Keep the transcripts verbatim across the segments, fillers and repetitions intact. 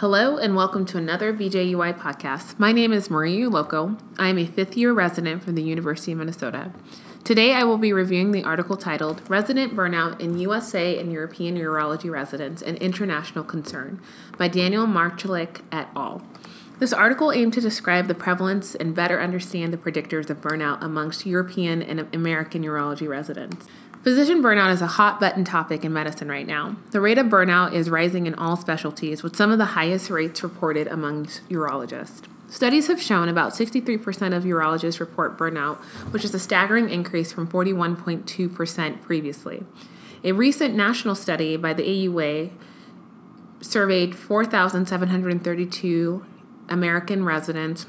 Hello and welcome to another V J U I podcast. My name is Marie Uloco. I am a fifth year resident from the University of Minnesota. Today I will be reviewing the article titled Resident Burnout in U S A and European Urology Residents, an International Concern by Daniel Marchalik et al. This article aimed to describe the prevalence and better understand the predictors of burnout amongst European and American urology residents. Physician burnout is a hot button topic in medicine right now. The rate of burnout is rising in all specialties, with some of the highest rates reported amongst urologists. Studies have shown about sixty-three percent of urologists report burnout, which is a staggering increase from forty-one point two percent previously. A recent national study by the A U A surveyed four thousand seven hundred thirty-two American residents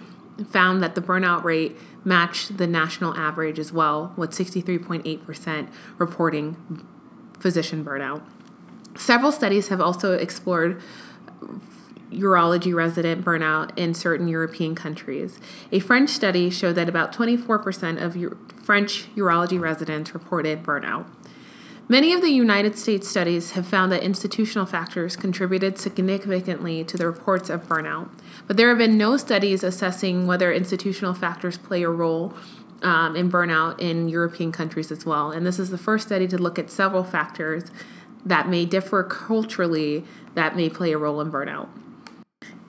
found that the burnout rate matched the national average as well, with sixty-three point eight percent reporting physician burnout. Several studies have also explored urology resident burnout in certain European countries. A French study showed that about twenty-four percent of u- French urology residents reported burnout. Many of the United States studies have found that institutional factors contributed significantly to the reports of burnout, but there have been no studies assessing whether institutional factors play a role um, in burnout in European countries as well. And this is the first study to look at several factors that may differ culturally that may play a role in burnout.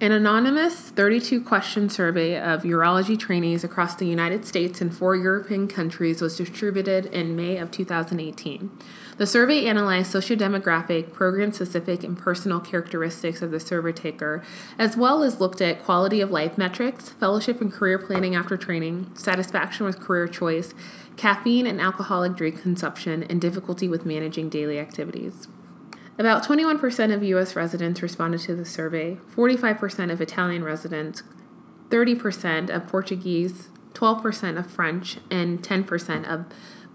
An anonymous thirty-two question survey of urology trainees across the United States and four European countries was distributed in May of two thousand eighteen. The survey analyzed sociodemographic, program-specific, and personal characteristics of the survey taker, as well as looked at quality of life metrics, fellowship and career planning after training, satisfaction with career choice, caffeine and alcoholic drink consumption, and difficulty with managing daily activities. About twenty-one percent of U S residents responded to the survey, forty-five percent of Italian residents, thirty percent of Portuguese, twelve percent of French, and ten percent of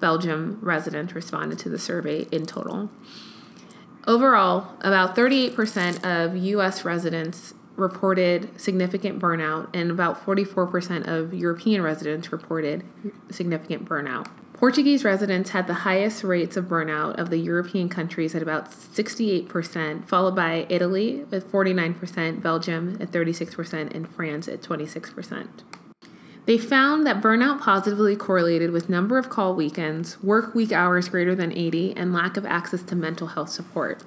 Belgium residents responded to the survey in total. Overall, about thirty-eight percent of U S residents reported significant burnout, and about forty-four percent of European residents reported significant burnout. Portuguese residents had the highest rates of burnout of the European countries at about sixty-eight percent, followed by Italy with forty-nine percent, Belgium at thirty-six percent, and France at twenty-six percent. They found that burnout positively correlated with number of call weekends, work week hours greater than eighty, and lack of access to mental health support.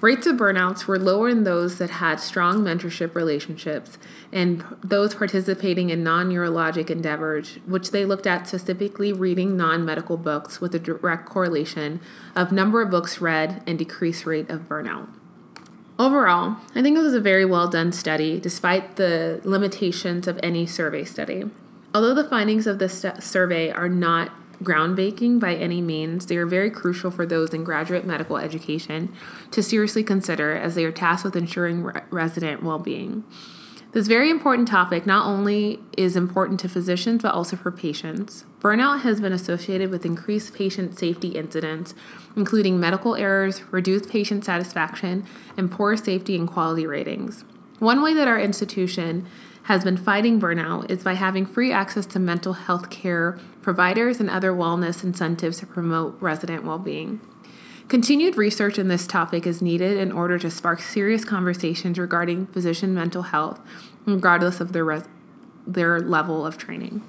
Rates of burnouts were lower in those that had strong mentorship relationships and those participating in non-urologic endeavors, which they looked at specifically reading non-medical books with a direct correlation of number of books read and decreased rate of burnout. Overall, I think this was a very well done study, despite the limitations of any survey study. Although the findings of this st- survey are not groundbreaking by any means, they are very crucial for those in graduate medical education to seriously consider, as they are tasked with ensuring re- resident well-being. This very important topic not only is important to physicians, but also for patients. Burnout has been associated with increased patient safety incidents, including medical errors, reduced patient satisfaction, and poor safety and quality ratings. One way that our institution has been fighting burnout is by having free access to mental health care providers and other wellness incentives to promote resident well-being. Continued research in this topic is needed in order to spark serious conversations regarding physician mental health, regardless of their res- their level of training.